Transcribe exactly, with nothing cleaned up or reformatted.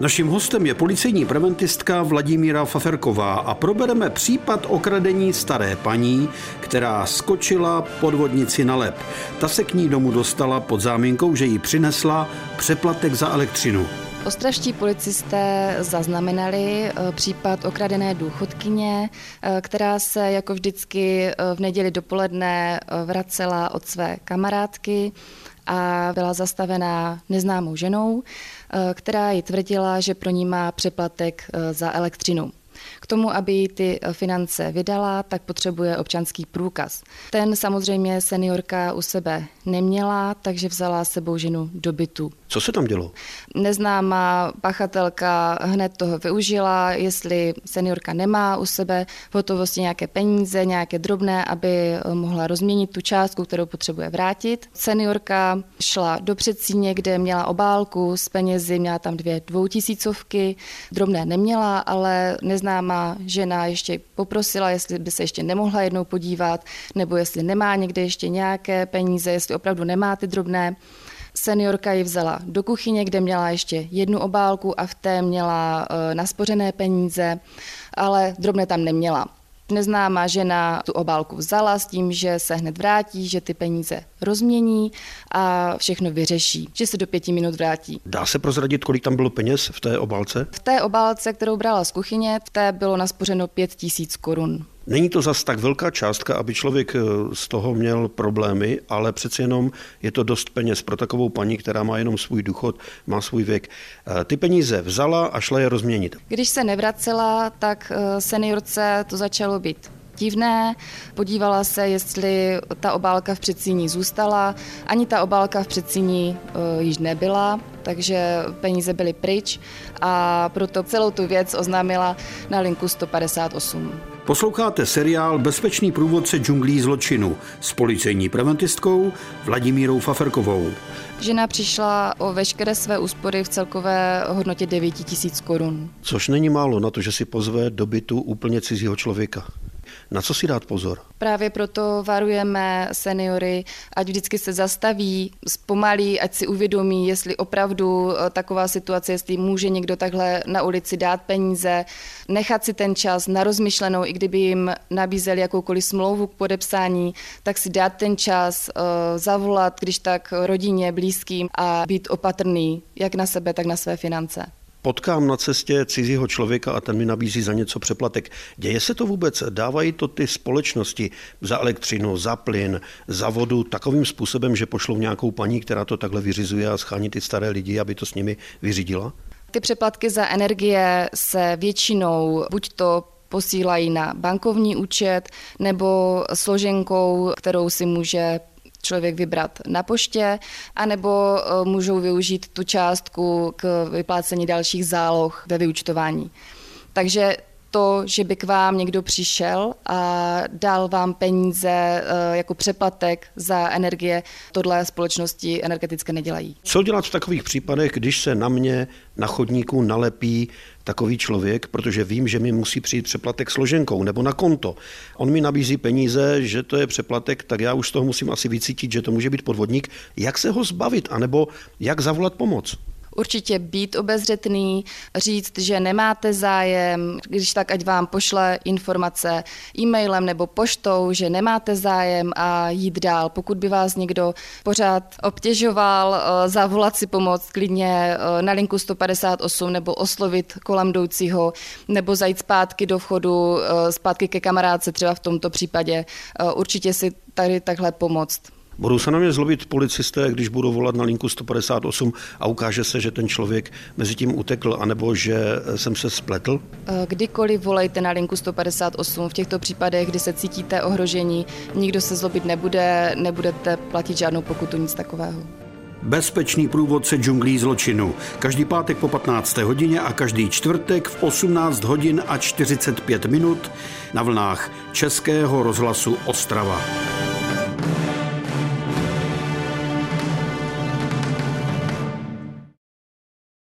Naším hostem je policejní preventistka Vladimíra Faferková a probereme případ okradení staré paní, která skočila podvodnici na lep. Ta se k ní domů dostala pod záminkou, že jí přinesla přeplatek za elektřinu. Ostravští policisté zaznamenali případ okradené důchodkyně, která se jako vždycky v neděli dopoledne vracela od své kamarádky a byla zastavená neznámou ženou, která jí tvrdila, že pro ní má přeplatek za elektřinu. K tomu, aby jí ty finance vydala, tak potřebuje občanský průkaz. Ten samozřejmě seniorka u sebe neměla, takže vzala sebou ženu do bytu. Co se tam dělo? Neznámá pachatelka hned toho využila, jestli seniorka nemá u sebe v hotovosti nějaké peníze, nějaké drobné, aby mohla rozměnit tu částku, kterou potřebuje vrátit. Seniorka šla do předsíně, kde měla obálku s penězi, měla tam dvě dvoutisícovky, drobné neměla, ale neznámá žena ještě poprosila, jestli by se ještě nemohla jednou podívat, nebo jestli nemá někde ještě nějaké peníze, jestli opravdu nemá ty drobné. Seniorka ji vzala do kuchyně, kde měla ještě jednu obálku a v té měla naspořené peníze, ale drobné tam neměla. Neznámá žena tu obálku vzala s tím, že se hned vrátí, že ty peníze rozmění a všechno vyřeší, že se do pěti minut vrátí. Dá se prozradit, kolik tam bylo peněz v té obálce? V té obálce, kterou brala z kuchyně, v té bylo naspořeno pět tisíc korun. Není to zas tak velká částka, aby člověk z toho měl problémy, ale přeci jenom je to dost peněz pro takovou paní, která má jenom svůj důchod, má svůj věk. Ty peníze vzala a šla je rozměnit. Když se nevracela, tak seniorce to začalo být divné. Podívala se, jestli ta obálka v předsíni zůstala. Ani ta obálka v předsíni již nebyla, takže peníze byly pryč a proto celou tu věc oznámila na linku sto padesát osm. Posloucháte seriál Bezpečný průvodce džunglí zločinu s policejní preventistkou Vladimírou Faferkovou. Žena přišla o veškeré své úspory v celkové hodnotě devět tisíc korun. Což není málo na to, že si pozve do bytu úplně cizího člověka. Na co si dát pozor? Právě proto varujeme seniory, ať vždycky se zastaví, zpomalí, ať si uvědomí, jestli opravdu taková situace, jestli může někdo takhle na ulici dát peníze, nechat si ten čas na rozmyšlenou, i kdyby jim nabízeli jakoukoliv smlouvu k podepsání, tak si dát ten čas, zavolat, když tak rodině, blízkým a být opatrný, jak na sebe, tak na své finance. Potkám na cestě cizího člověka a ten mi nabízí za něco přeplatek. Děje se to vůbec? Dávají to ty společnosti za elektřinu, za plyn, za vodu takovým způsobem, že pošlou nějakou paní, která to takhle vyřizuje a schání ty staré lidi, aby to s nimi vyřídila? Ty přeplatky za energie se většinou buď to posílají na bankovní účet nebo složenkou, kterou si může člověk vybrat na poště, anebo můžou využít tu částku k vyplácení dalších záloh ve vyúčtování. Takže to, že by k vám někdo přišel a dal vám peníze jako přeplatek za energie, tohle společnosti energetické nedělají. Co dělat v takových případech, když se na mě na chodníku nalepí takový člověk, protože vím, že mi musí přijít přeplatek složenkou nebo na konto. On mi nabízí peníze, že to je přeplatek, tak já už z toho musím asi vycítit, že to může být podvodník. Jak se ho zbavit, anebo jak zavolat pomoc? Určitě být obezřetný, říct, že nemáte zájem, když tak ať vám pošle informace e-mailem nebo poštou, že nemáte zájem a jít dál. Pokud by vás někdo pořád obtěžoval, zavolat si pomoc klidně na linku sto padesát osm nebo oslovit kolem jdoucího, nebo zajít zpátky do vchodu, zpátky ke kamarádce třeba v tomto případě. Určitě si tady takhle pomoct. Budou se na mě zlobit policisté, když budou volat na linku sto padesát osm a ukáže se, že ten člověk mezi tím utekl, anebo že jsem se spletl? Kdykoliv volejte na linku sto padesát osm, v těchto případech, kdy se cítíte ohrožení, nikdo se zlobit nebude, nebudete platit žádnou pokutu, nic takového. Bezpečný průvodce džunglí zločinu. Každý pátek po patnácté hodině a každý čtvrtek v osmnáct hodin a čtyřicet pět minut na vlnách Českého rozhlasu Ostrava.